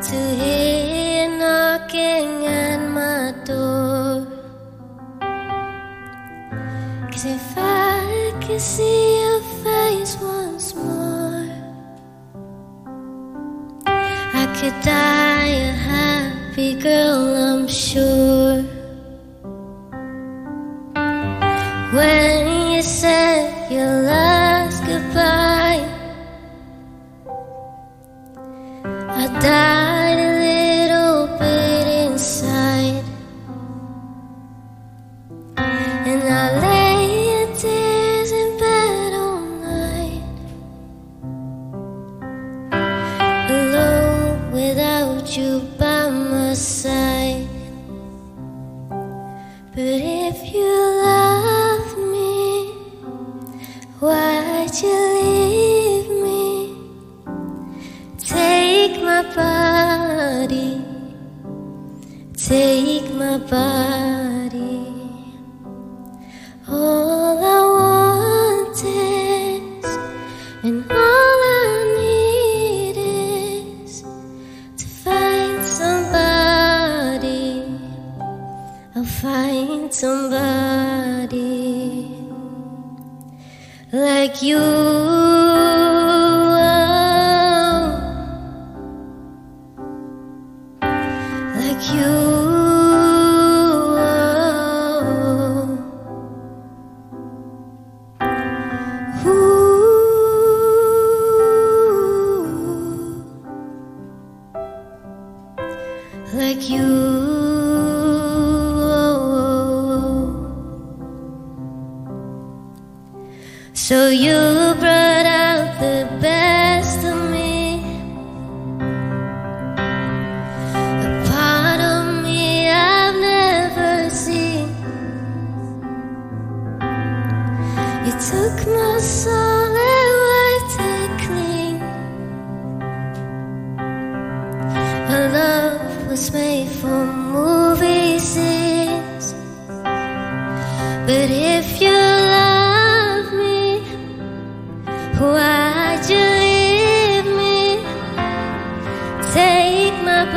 Tuhe kengan matur cause if I could see your face once more I could die a happy girl, I'm sure. When you said your last goodbye I died a little bit inside, and I lay in tears in bed all night, alone without you by my side. But if you love me, why'd you leave me? Take my body, all I want is, and all I need is, to find somebody, I'll find somebody, like you. Like you, oh, oh. Ooh. Like you, oh, oh. So you brought out the best of me, took my soul and wiped it clean. Our love was made for movie scenes. But if you love me, why'd you leave me? Take my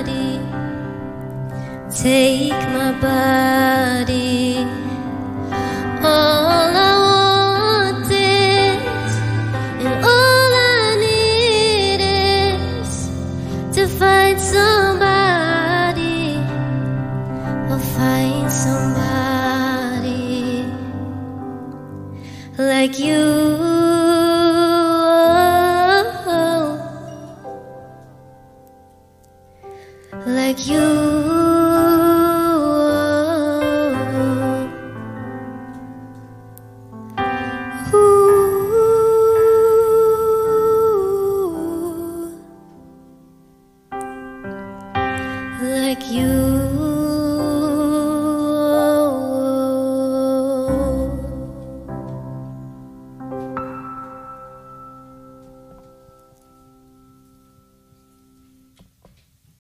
body, take my body.